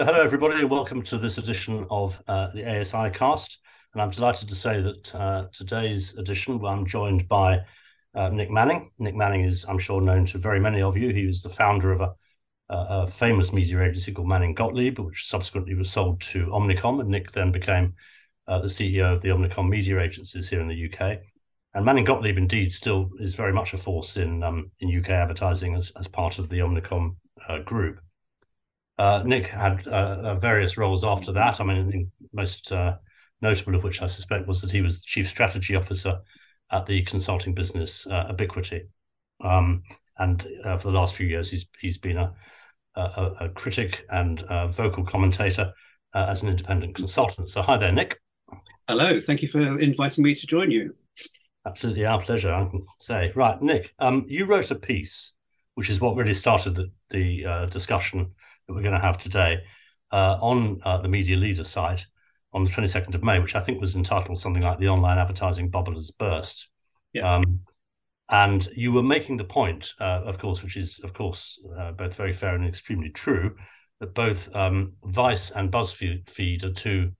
So hello everybody, welcome to this edition of the ASI cast, and I'm delighted to say that today's edition, I'm joined by Nick Manning. Nick Manning is, I'm sure, known to very many of you. He was the founder of a famous media agency called Manning Gottlieb, which subsequently was sold to Omnicom, and Nick then became the CEO of the Omnicom media agencies here in the UK. And Manning Gottlieb indeed still is very much a force in UK advertising as part of the Omnicom group. Nick had various roles after that. I mean, the most notable of which I suspect was that he was the Chief Strategy Officer at the consulting business Ubiquity. And for the last few years, he's been a critic and vocal commentator as an independent consultant. So hi there, Nick. Hello. Thank you for inviting me to join you. Absolutely our pleasure, I can say. Right, Nick, you wrote a piece, which is what really started the discussion that we're going to have today on the Media Leader site on the 22nd of May, which I think was entitled something like "The Online Advertising Bubble Has Burst." Yeah. And you were making the point, of course, which is, of course, both very fair and extremely true, that both Vice and BuzzFeed are two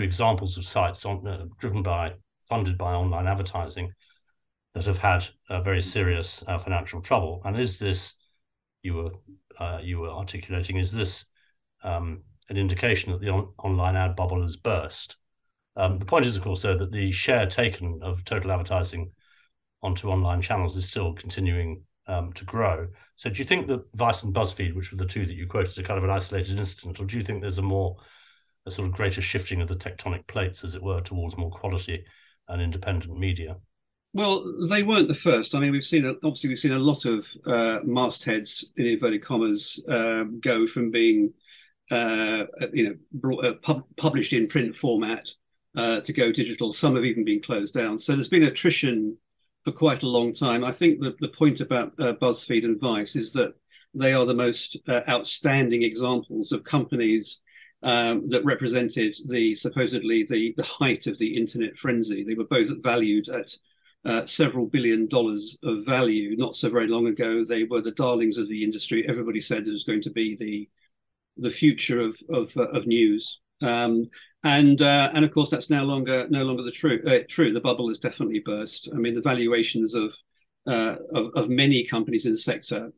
examples of sites funded by online advertising that have had very serious financial trouble. And is this, you were articulating, is this an indication that the online ad bubble has burst? The point is, of course, though, that the share taken of total advertising onto online channels is still continuing to grow. So do you think that Vice and BuzzFeed, which were the two that you quoted, are kind of an isolated incident, or do you think there's a sort of greater shifting of the tectonic plates, as it were, towards more quality and independent media? Well, they weren't the first. I mean, we've seen a lot of mastheads, in inverted commas, go from being, published in print format to go digital. Some have even been closed down. So there's been attrition for quite a long time. I think the point about BuzzFeed and Vice is that they are the most outstanding examples of companies that represented supposedly the height of the internet frenzy. They were both valued at several billion dollars of value not so very long ago. They were the darlings of the industry. Everybody said it was going to be the future of news, and of course that's no longer the true. The bubble has definitely burst. I mean, the valuations of many companies in the sector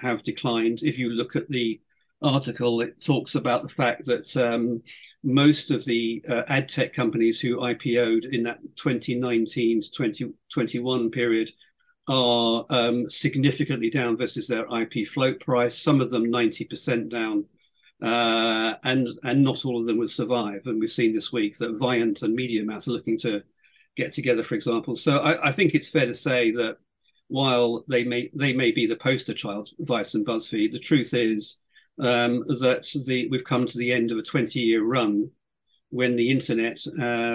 have declined. If you look at the article, it talks about the fact that most of the ad tech companies who IPO'd in that 2019 to 2021 period are significantly down versus their IP float price, some of them 90% down, and not all of them would survive. And we've seen this week that Viant and MediaMath are looking to get together, for example. So I think it's fair to say that while they may be the poster child, Vice and BuzzFeed, the truth is we've come to the end of a 20-year run when the internet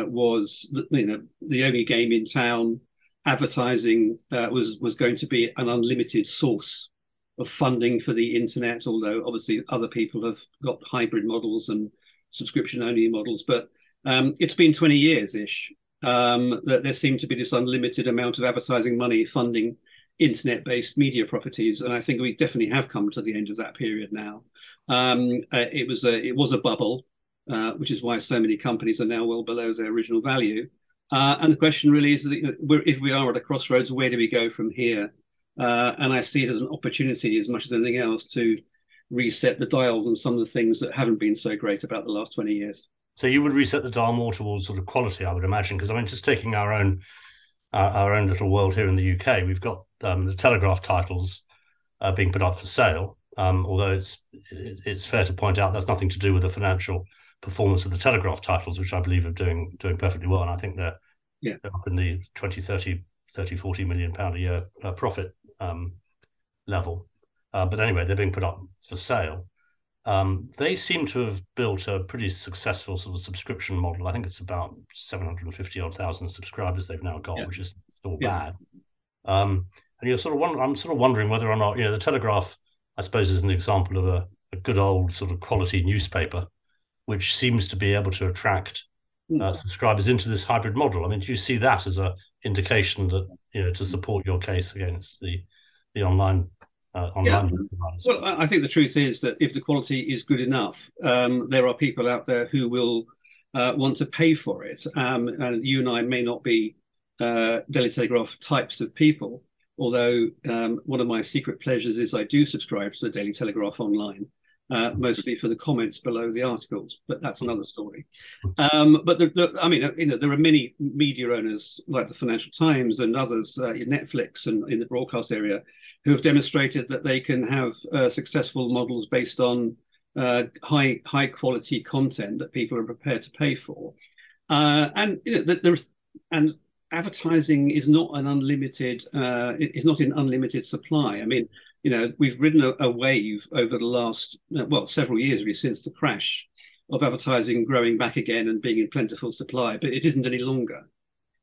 was, the only game in town. Advertising was going to be an unlimited source of funding for the internet, although obviously other people have got hybrid models and subscription-only models. But it's been 20 years-ish that there seemed to be this unlimited amount of advertising money funding internet-based media properties, and I think we definitely have come to the end of that period now. It was a bubble, which is why so many companies are now well below their original value. And the question really is, if we are at a crossroads, where do we go from here? And I see it as an opportunity, as much as anything else, to reset the dials on some of the things that haven't been so great about the last 20 years. So you would reset the dial more towards sort of quality, I would imagine, because I mean, just taking our own little world here in the UK, we've got the Telegraph titles being put up for sale, although it's fair to point out that's nothing to do with the financial performance of the Telegraph titles, which I believe are doing perfectly well, and I think they're up in the 40 million pound a year profit level. But anyway, they're being put up for sale. They seem to have built a pretty successful sort of subscription model. I think it's about 750,000 subscribers they've now got, which is still bad. And I'm sort of wondering whether or not, the Telegraph, I suppose, is an example of a good old sort of quality newspaper, which seems to be able to attract subscribers into this hybrid model. I mean, do you see that as an indication that, to support your case against the online online. Well, I think the truth is that if the quality is good enough, there are people out there who will want to pay for it. And you and I may not be Daily Telegraph types of people, although one of my secret pleasures is I do subscribe to the Daily Telegraph online, mostly for the comments below the articles, but that's another story. But I mean, you know, there are many media owners like the Financial Times and others in Netflix and in the broadcast area who have demonstrated that they can have successful models based on high quality content that people are prepared to pay for, and you know that there's and advertising is not an unlimited is not in unlimited supply. I mean, you know, we've ridden a wave over the last several years really since the crash of advertising growing back again and being in plentiful supply, but it isn't any longer.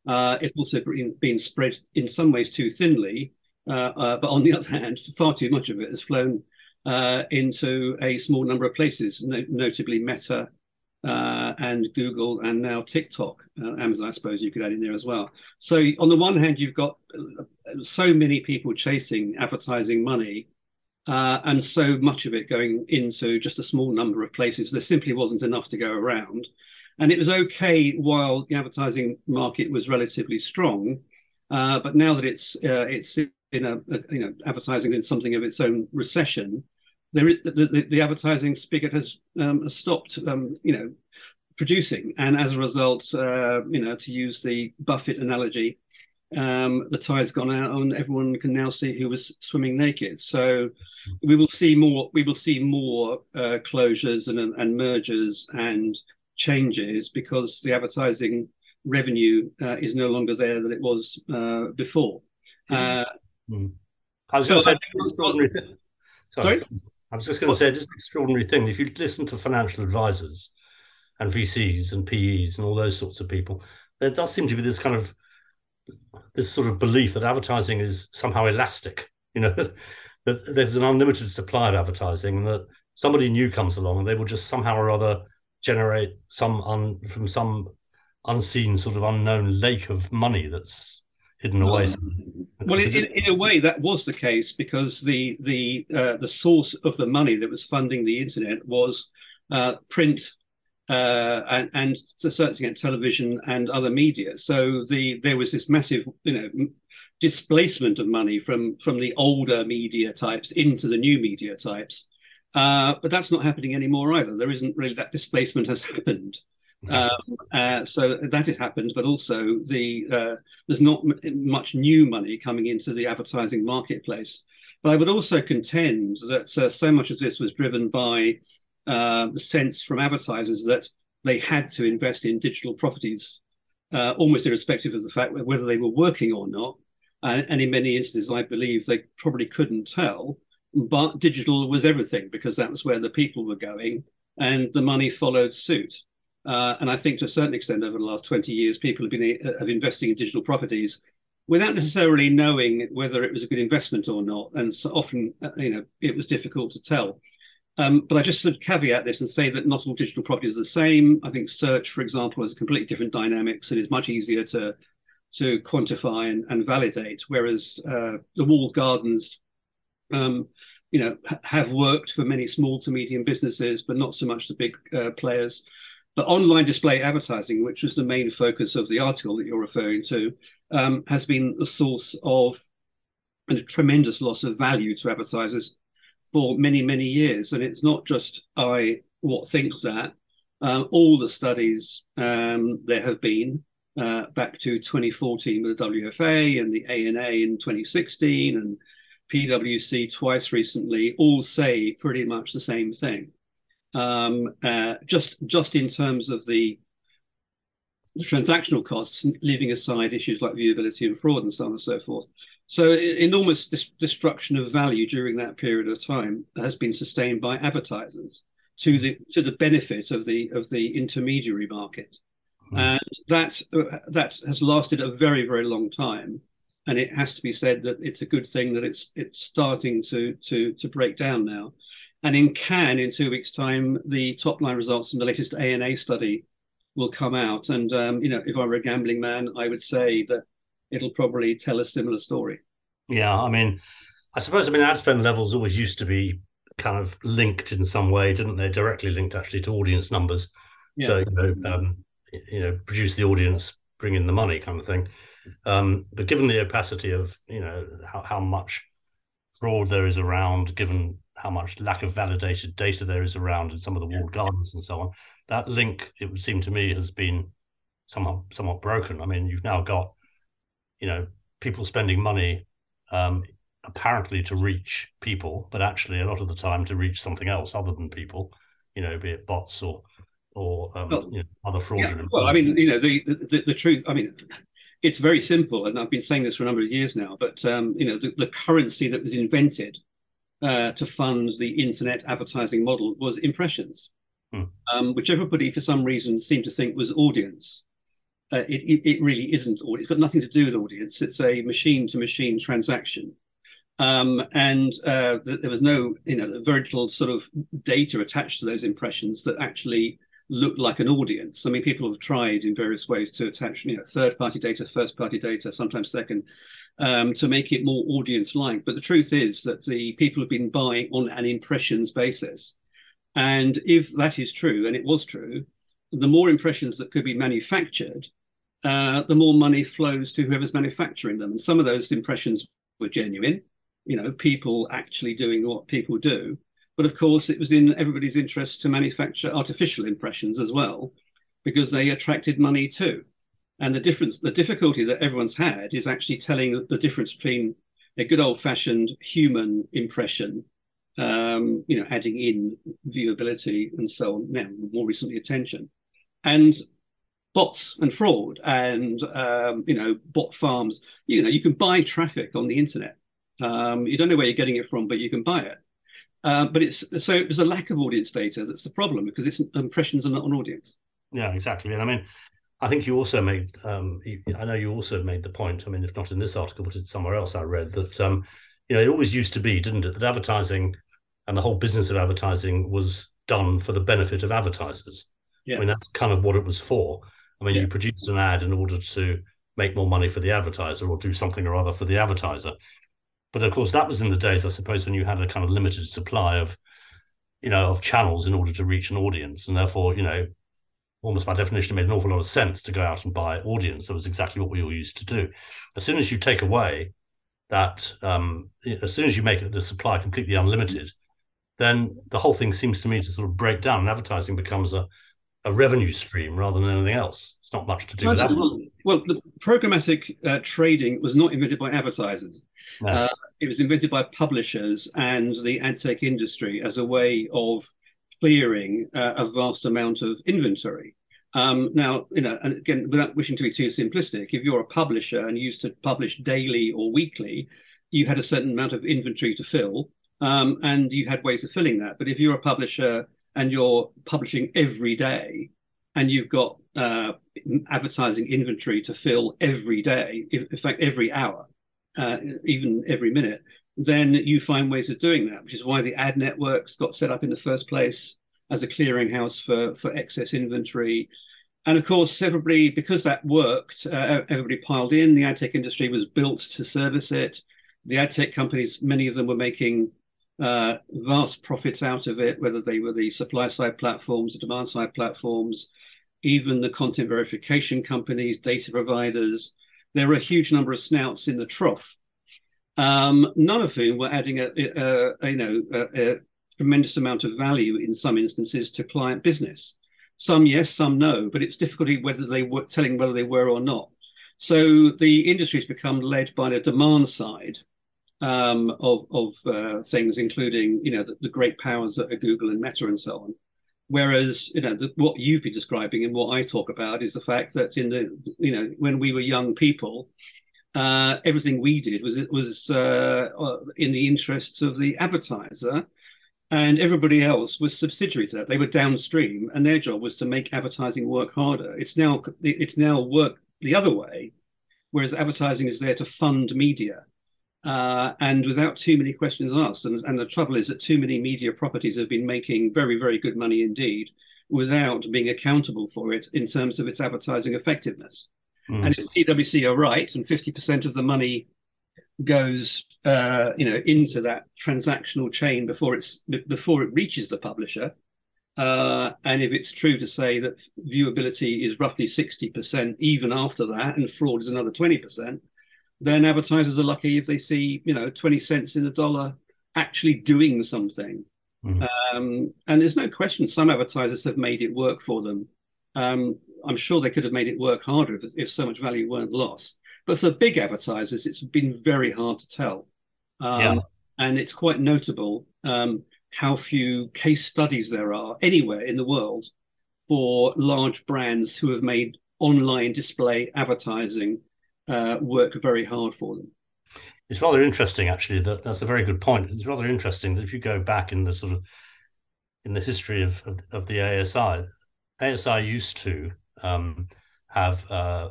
It's also been spread in some ways too thinly, but on the other hand, far too much of it has flown into a small number of places, notably Meta and Google, and now TikTok, Amazon, I suppose you could add in there as well. So on the one hand, you've got so many people chasing advertising money and so much of it going into just a small number of places. There simply wasn't enough to go around. And it was okay while the advertising market was relatively strong. But now that it's in advertising in something of its own recession, the advertising spigot has stopped, producing, and as a result, to use the Buffett analogy, the tide's gone out, and everyone can now see who was swimming naked. So we will see more. We will see more closures and mergers and changes because the advertising revenue is no longer there that it was before. I was going to say extraordinary thing. Sorry? I was just going to say just an extraordinary thing. If you listen to financial advisors and VCs and PEs and all those sorts of people, there does seem to be this sort of belief that advertising is somehow elastic, you know, that there's an unlimited supply of advertising and that somebody new comes along and they will just somehow or other generate from some unseen sort of unknown lake of money that's hidden away. Well, in a way, that was the case because the source of the money that was funding the internet was print and to a certain extent television and other media. So there was this massive, displacement of money from the older media types into the new media types. But that's not happening anymore either. There isn't really, that displacement has happened. So that it happens, but also there's not much new money coming into the advertising marketplace. But I would also contend that so much of this was driven by the sense from advertisers that they had to invest in digital properties, almost irrespective of the fact whether they were working or not. And in many instances, I believe they probably couldn't tell, but digital was everything because that was where the people were going and the money followed suit. And I think to a certain extent over the last 20 years, people have investing in digital properties without necessarily knowing whether it was a good investment or not. And so often, it was difficult to tell. But I just sort of caveat this and say that not all digital properties are the same. I think search, for example, has completely different dynamics and is much easier to quantify and validate, whereas the walled gardens, have worked for many small to medium businesses, but not so much the big players. But online display advertising, which was the main focus of the article that you're referring to, has been a source of a tremendous loss of value to advertisers for many, many years. And it's not just what thinks that. All the studies there have been back to 2014 with the WFA and the ANA in 2016 and PwC twice recently all say pretty much the same thing. Just in terms of the transactional costs, leaving aside issues like viewability and fraud and so on and so forth. So enormous destruction of value during that period of time has been sustained by advertisers to the benefit of the intermediary market, and that has lasted a very, very long time. And it has to be said that it's a good thing that it's starting to break down now. And in Cannes, in 2 weeks' time, the top-line results from the latest ANA study will come out. And, if I were a gambling man, I would say that it'll probably tell a similar story. Yeah, I mean, I suppose, I mean, ad spend levels always used to be kind of linked in some way, didn't they? Directly linked, actually, to audience numbers. Yeah. So, you know, produce the audience, bring in the money kind of thing. But given the opacity of, you know, how much fraud there is around, given how much lack of validated data there is around in some of the walled gardens and so on, that link, it would seem to me, has been somewhat broken. I mean, you've now got, you know, people spending money apparently to reach people, but actually a lot of the time to reach something else other than people, you know, be it bots or you know, other fraudulent. Yeah. Well, I mean, you know, the truth, I mean, it's very simple, and I've been saying this for a number of years now, but, you know, the currency that was invented to fund the internet advertising model was impressions, which everybody for some reason seemed to think was audience. It really isn't. It's got nothing to do with audience. It's a machine-to-machine transaction. And there was no, you know, very little sort of data attached to those impressions that actually looked like an audience. I mean, people have tried in various ways to attach, you know, third-party data, first-party data, sometimes second, to make it more audience-like. But the truth is that the people have been buying on an impressions basis. And if that is true, and it was true, the more impressions that could be manufactured, the more money flows to whoever's manufacturing them. And some of those impressions were genuine, you know, people actually doing what people do. But of course, it was in everybody's interest to manufacture artificial impressions as well, because they attracted money too. And the difficulty that everyone's had is actually telling the difference between a good old-fashioned human impression, you know, adding in viewability and so on, now more recently attention, and bots and fraud and, you know, bot farms. You know, you can buy traffic on the internet. You don't know where you're getting it from, but you can buy it. But it's so it was a lack of audience data that's the problem, because it's impressions are not an audience. Yeah, exactly. And I mean, I think you also made, I know you also made the point, I mean, if not in this article, but it's somewhere else I read, that, you know, it always used to be, didn't it, that advertising and the whole business of advertising was done for the benefit of advertisers. Yeah. I mean, that's kind of what it was for. I mean, you produced an ad in order to make more money for the advertiser or do something or other for the advertiser. But of course, that was in the days, I suppose, when you had a kind of limited supply of, you know, of channels in order to reach an audience. And therefore, you know, almost by definition, it made an awful lot of sense to go out and buy audience. That was exactly what we all used to do. As soon as you take away that, as soon as you make the supply completely unlimited, then the whole thing seems to me to sort of break down, and advertising becomes a revenue stream rather than anything else. It's not much to do with that. Well, the programmatic trading was not invented by advertisers. No. It was invented by publishers and the ad tech industry as a way of clearing a vast amount of inventory. Now, you know, and again, without wishing to be too simplistic, if you're a publisher and used to publish daily or weekly, you had a certain amount of inventory to fill, and you had ways of filling that. But if you're a publisher and you're publishing every day, and you've got advertising inventory to fill every day, in fact, every hour, even every minute, then you find ways of doing that, which is why the ad networks got set up in the first place as a clearinghouse for excess inventory. And of course, everybody, because that worked, everybody piled in. The ad tech industry was built to service it. The ad tech companies, many of them were making vast profits out of it, whether they were the supply side platforms, the demand side platforms, even the content verification companies, data providers. There were a huge number of snouts in the trough, none of whom were adding a tremendous amount of value in some instances to client business. Some yes, some no, but it's difficulty whether they were telling whether they were or not. So the industry has become led by the demand side of things, including, you know, the great powers that are Google and Meta and so on. Whereas, you know, what you've been describing and what I talk about is the fact that in the, you know, when we were young people, everything we did was in the interests of the advertiser, and everybody else was subsidiary to that. They were downstream, and their job was to make advertising work harder. It's now work the other way, whereas advertising is there to fund media, and without too many questions asked. And the trouble is that too many media properties have been making very, very good money indeed without being accountable for it in terms of its advertising effectiveness. And if PwC are right, and 50% of the money goes into that transactional chain before it reaches the publisher. And if it's true to say that viewability is roughly 60% even after that, and fraud is another 20%, then advertisers are lucky if they see 20 cents in the dollar actually doing something. Mm-hmm. And there's no question some advertisers have made it work for them. I'm sure they could have made it work harder if so much value weren't lost. But for big advertisers, it's been very hard to tell. And it's quite notable how few case studies there are anywhere in the world for large brands who have made online display advertising work very hard for them. It's rather interesting, actually. That's a very good point. It's rather interesting that if you go back in the history of the ASI, ASI used to have one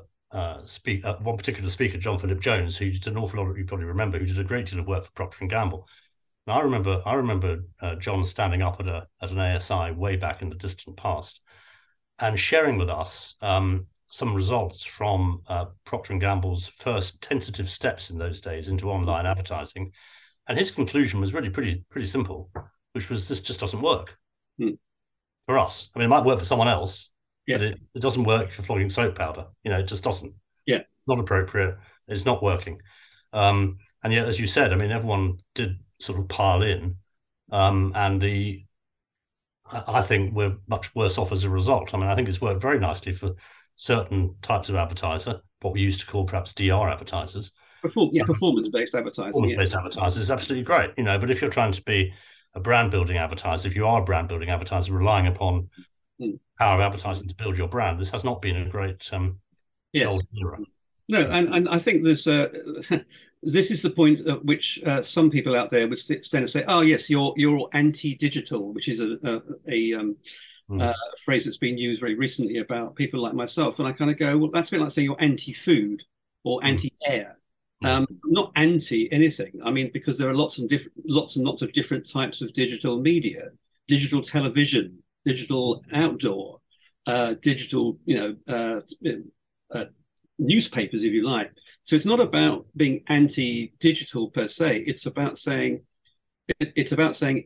particular speaker, John Philip Jones, who did an awful lot of, you probably remember, who did a great deal of work for Procter and Gamble. And I remember John standing up at an ASI way back in the distant past and sharing with us some results from Procter and Gamble's first tentative steps in those days into online advertising. And his conclusion was really pretty simple, which was this just doesn't work for us. I mean, it might work for someone else. Yeah. But it doesn't work for flogging soap powder. It just doesn't. Yeah. Not appropriate. It's not working. And yet, as you said, I mean, everyone did sort of pile in. I think we're much worse off as a result. I mean, I think it's worked very nicely for certain types of advertiser, what we used to call perhaps DR advertisers. Performance-based advertising. Performance-based advertisers is absolutely great. But if you're trying to be a brand-building advertiser, if you are a brand-building advertiser relying upon power of advertising to build your brand, this has not been a great old era. No, and I think there's this is the point at which some people out there would stand and say, "Oh, yes, you're anti-digital," which is a phrase that's been used very recently about people like myself. And I kind of go, "Well, that's a bit like saying you're anti-food or anti-air." Not anti anything. I mean, because there are lots and lots of different types of digital media, digital television, digital outdoor, digital, newspapers, if you like. So it's not about being anti-digital per se. It's about saying,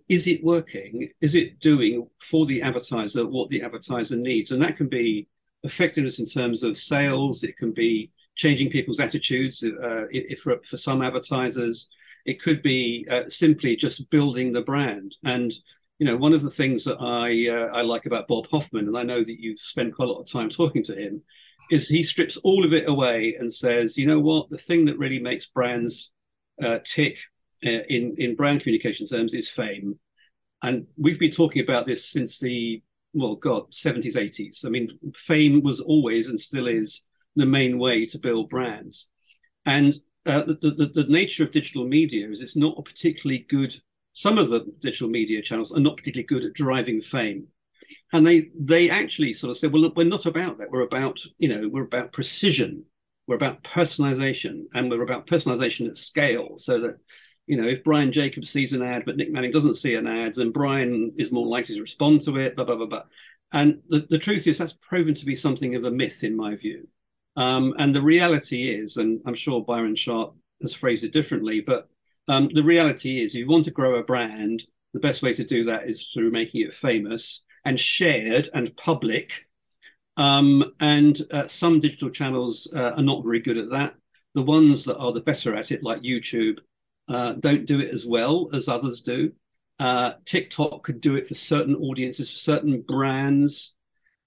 is it working? Is it doing for the advertiser what the advertiser needs? And that can be effectiveness in terms of sales. It can be changing people's attitudes for some advertisers. It could be simply just building the brand. And one of the things that I like about Bob Hoffman, and I know that you've spent quite a lot of time talking to him, is he strips all of it away and says, you know what, the thing that really makes brands tick in brand communication terms is fame. And we've been talking about this since the, 70s, 80s. I mean, fame was always and still is the main way to build brands. And the nature of digital media is it's not a particularly good. Some of the digital media channels are not particularly good at driving fame. And they actually sort of said, well, look, we're not about that. We're about, we're about precision. We're about personalization. And we're about personalization at scale so that, if Brian Jacobs sees an ad, but Nick Manning doesn't see an ad, then Brian is more likely to respond to it, blah, blah, blah, blah. And the truth is that's proven to be something of a myth in my view. And the reality is, and I'm sure Byron Sharp has phrased it differently, but the reality is if you want to grow a brand, the best way to do that is through making it famous and shared and public. And some digital channels are not very good at that. The ones that are the better at it, like YouTube, don't do it as well as others do. TikTok could do it for certain audiences, for certain brands.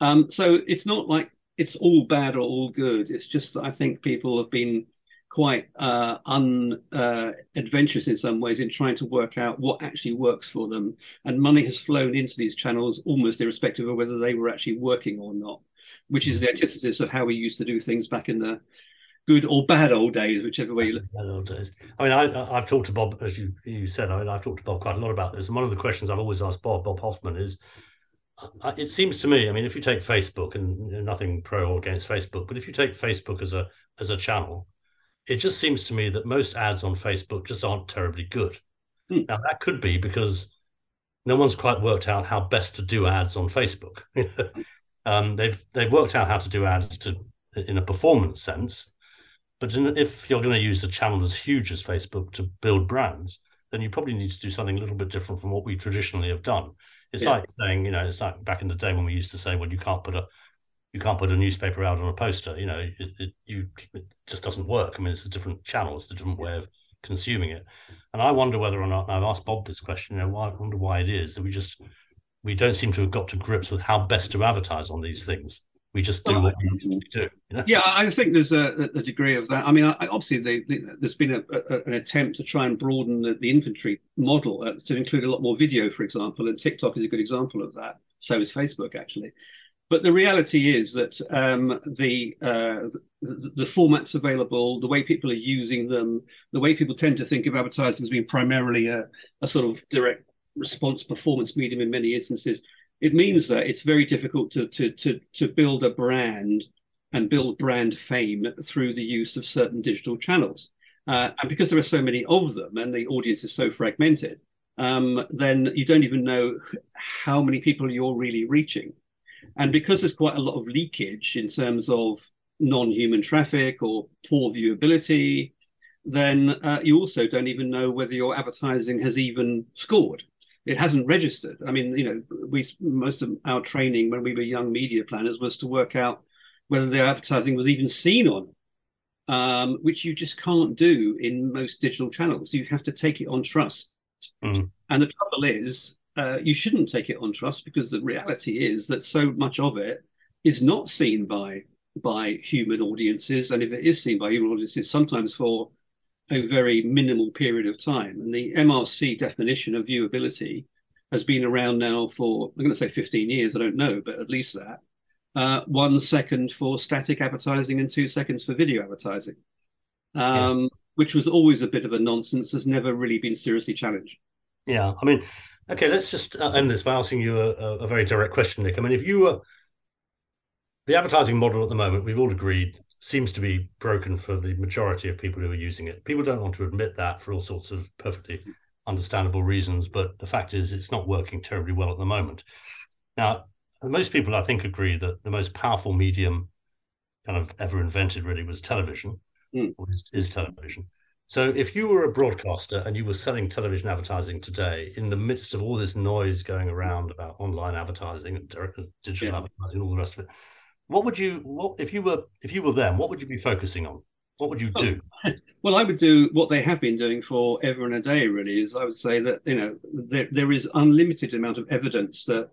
So it's not like it's all bad or all good. It's just that I think people have been quite adventurous in some ways in trying to work out what actually works for them. And money has flown into these channels almost irrespective of whether they were actually working or not, which is the antithesis of how we used to do things back in the good or bad old days, whichever way you look. Bad old days. I mean, I've talked to Bob, as you said, I've talked to Bob quite a lot about this. And one of the questions I've always asked Bob Hoffman is, it seems to me, I mean, if you take Facebook, and nothing pro or against Facebook, but if you take Facebook as a channel, it just seems to me that most ads on Facebook just aren't terribly good. Now, that could be because no one's quite worked out how best to do ads on Facebook. They've worked out how to do ads in a performance sense, But if you're going to use a channel as huge as Facebook to build brands, then you probably need to do something a little bit different from what we traditionally have done. It's like saying, you know, it's like back in the day when we used to say, well, you can't put a newspaper out on a poster. You know, it just doesn't work. I mean, it's a different channel. It's a different way of consuming it. And I wonder whether or not, and I've asked Bob this question, you know, I wonder why it is that we don't seem to have got to grips with how best to advertise on these things. We just do what we usually do. You know? Yeah, I think there's a degree of that. I mean, obviously there's been an attempt to try and broaden the inventory model to include a lot more video, for example, and TikTok is a good example of that. So is Facebook, actually. But the reality is that the formats available, the way people are using them, the way people tend to think of advertising as being primarily a sort of direct response performance medium in many instances, it means that it's very difficult to build a brand and build brand fame through the use of certain digital channels. And because there are so many of them and the audience is so fragmented, then you don't even know how many people you're really reaching. And because there's quite a lot of leakage in terms of non-human traffic or poor viewability, then you also don't even know whether your advertising has even scored. It hasn't registered. I mean, you know, most of our training when we were young media planners was to work out whether the advertising was even seen on, which you just can't do in most digital channels. You have to take it on trust. Mm. And the trouble is you shouldn't take it on trust, because the reality is that so much of it is not seen by human audiences. And if it is seen by human audiences, sometimes for a very minimal period of time. And the MRC definition of viewability has been around now for, I'm going to say 15 years, I don't know, but at least that. 1 second for static advertising and 2 seconds for video advertising, which was always a bit of a nonsense, has never really been seriously challenged. Yeah, I mean, okay, let's just end this by asking you a very direct question, Nick. I mean, if you were, the advertising model at the moment, we've all agreed, seems to be broken for the majority of people who are using it. People don't want to admit that for all sorts of perfectly understandable reasons, but the fact is it's not working terribly well at the moment. Now, most people, I think, agree that the most powerful medium kind of ever invented really was television, or is television. So if you were a broadcaster and you were selling television advertising today in the midst of all this noise going around about online advertising and digital advertising and all the rest of it, what would you be focusing on? What would you do? Well, I would do what they have been doing for ever and a day, really, is I would say that, you know, there is unlimited amount of evidence that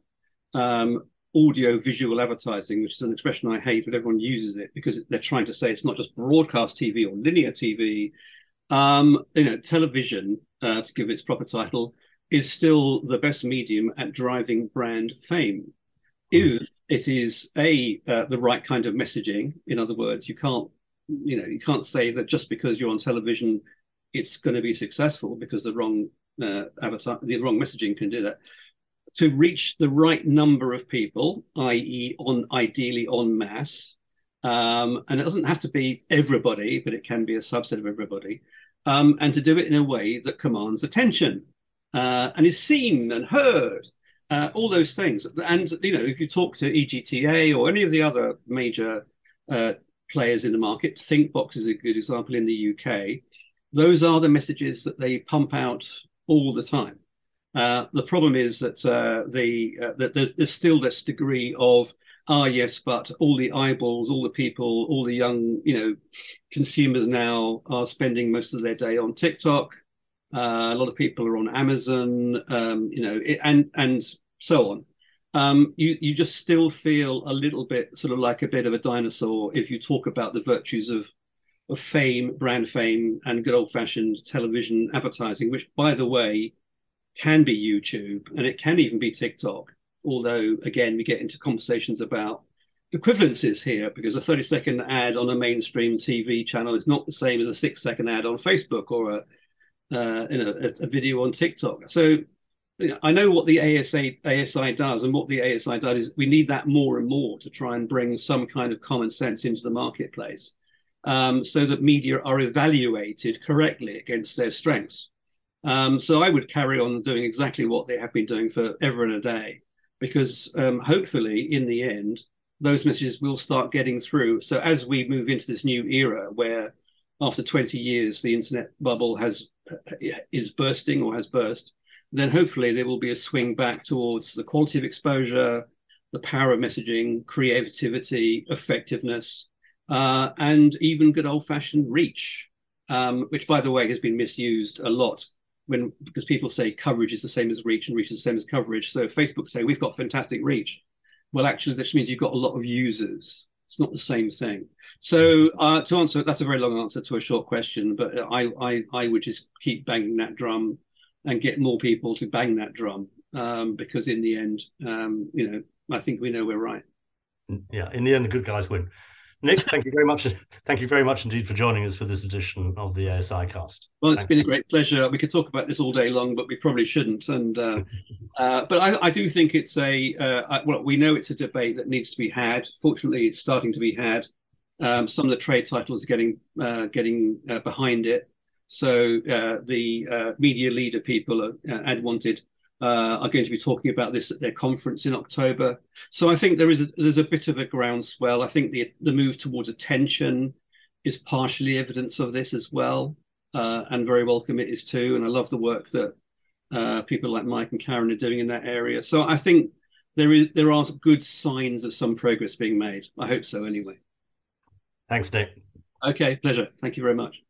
audio-visual advertising, which is an expression I hate, but everyone uses it because they're trying to say it's not just broadcast TV or linear TV. You know, television, to give its proper title, is still the best medium at driving brand fame. If it is the right kind of messaging, in other words, you can't say that just because you're on television, it's going to be successful, because the wrong messaging can do that. To reach the right number of people, i.e., ideally en masse, and it doesn't have to be everybody, but it can be a subset of everybody, and to do it in a way that commands attention and is seen and heard. All those things. And, you know, if you talk to EGTA or any of the other major players in the market, Thinkbox is a good example in the UK, those are the messages that they pump out all the time. The problem is that, that there's still this degree of, yes, but all the eyeballs, all the people, all the young, you know, consumers now are spending most of their day on TikTok. A lot of people are on Amazon, you know, and so on. You just still feel a little bit sort of like a bit of a dinosaur if you talk about the virtues of fame, brand fame, and good old-fashioned television advertising, which, by the way, can be YouTube, and it can even be TikTok. Although, again, we get into conversations about equivalences here, because a 30-second ad on a mainstream TV channel is not the same as a 6-second ad on Facebook or a video on TikTok. So, you know, I know what the ASI does, and what the ASI does is we need that more and more to try and bring some kind of common sense into the marketplace, so that media are evaluated correctly against their strengths. So I would carry on doing exactly what they have been doing for ever and a day, because hopefully in the end, those messages will start getting through. So as we move into this new era where after 20 years, the internet bubble is bursting or has burst, then hopefully there will be a swing back towards the quality of exposure, the power of messaging, creativity, effectiveness, and even good old-fashioned reach, which, by the way, has been misused a lot because people say coverage is the same as reach and reach is the same as coverage. So if Facebook say, we've got fantastic reach, well, actually, that means you've got a lot of users. It's not the same thing. So to answer, that's a very long answer to a short question, but I would just keep banging that drum and get more people to bang that drum, because in the end, I think we know we're right. Yeah, in the end, the good guys win. Nick, thank you very much. Thank you very much indeed for joining us for this edition of the ASI Cast. Well, it's been a great pleasure. We could talk about this all day long, but we probably shouldn't. And but I do think it's we know it's a debate that needs to be had. Fortunately, it's starting to be had. Some of the trade titles are getting behind it. So the Media Leader people are going to be talking about this at their conference in October. So I think there's a bit of a groundswell. I think the move towards attention is partially evidence of this as well, and very welcome it is too. And I love the work that people like Mike and Karen are doing in that area. So I think there are good signs of some progress being made. I hope so anyway. Thanks, Nick. Okay, pleasure. Thank you very much.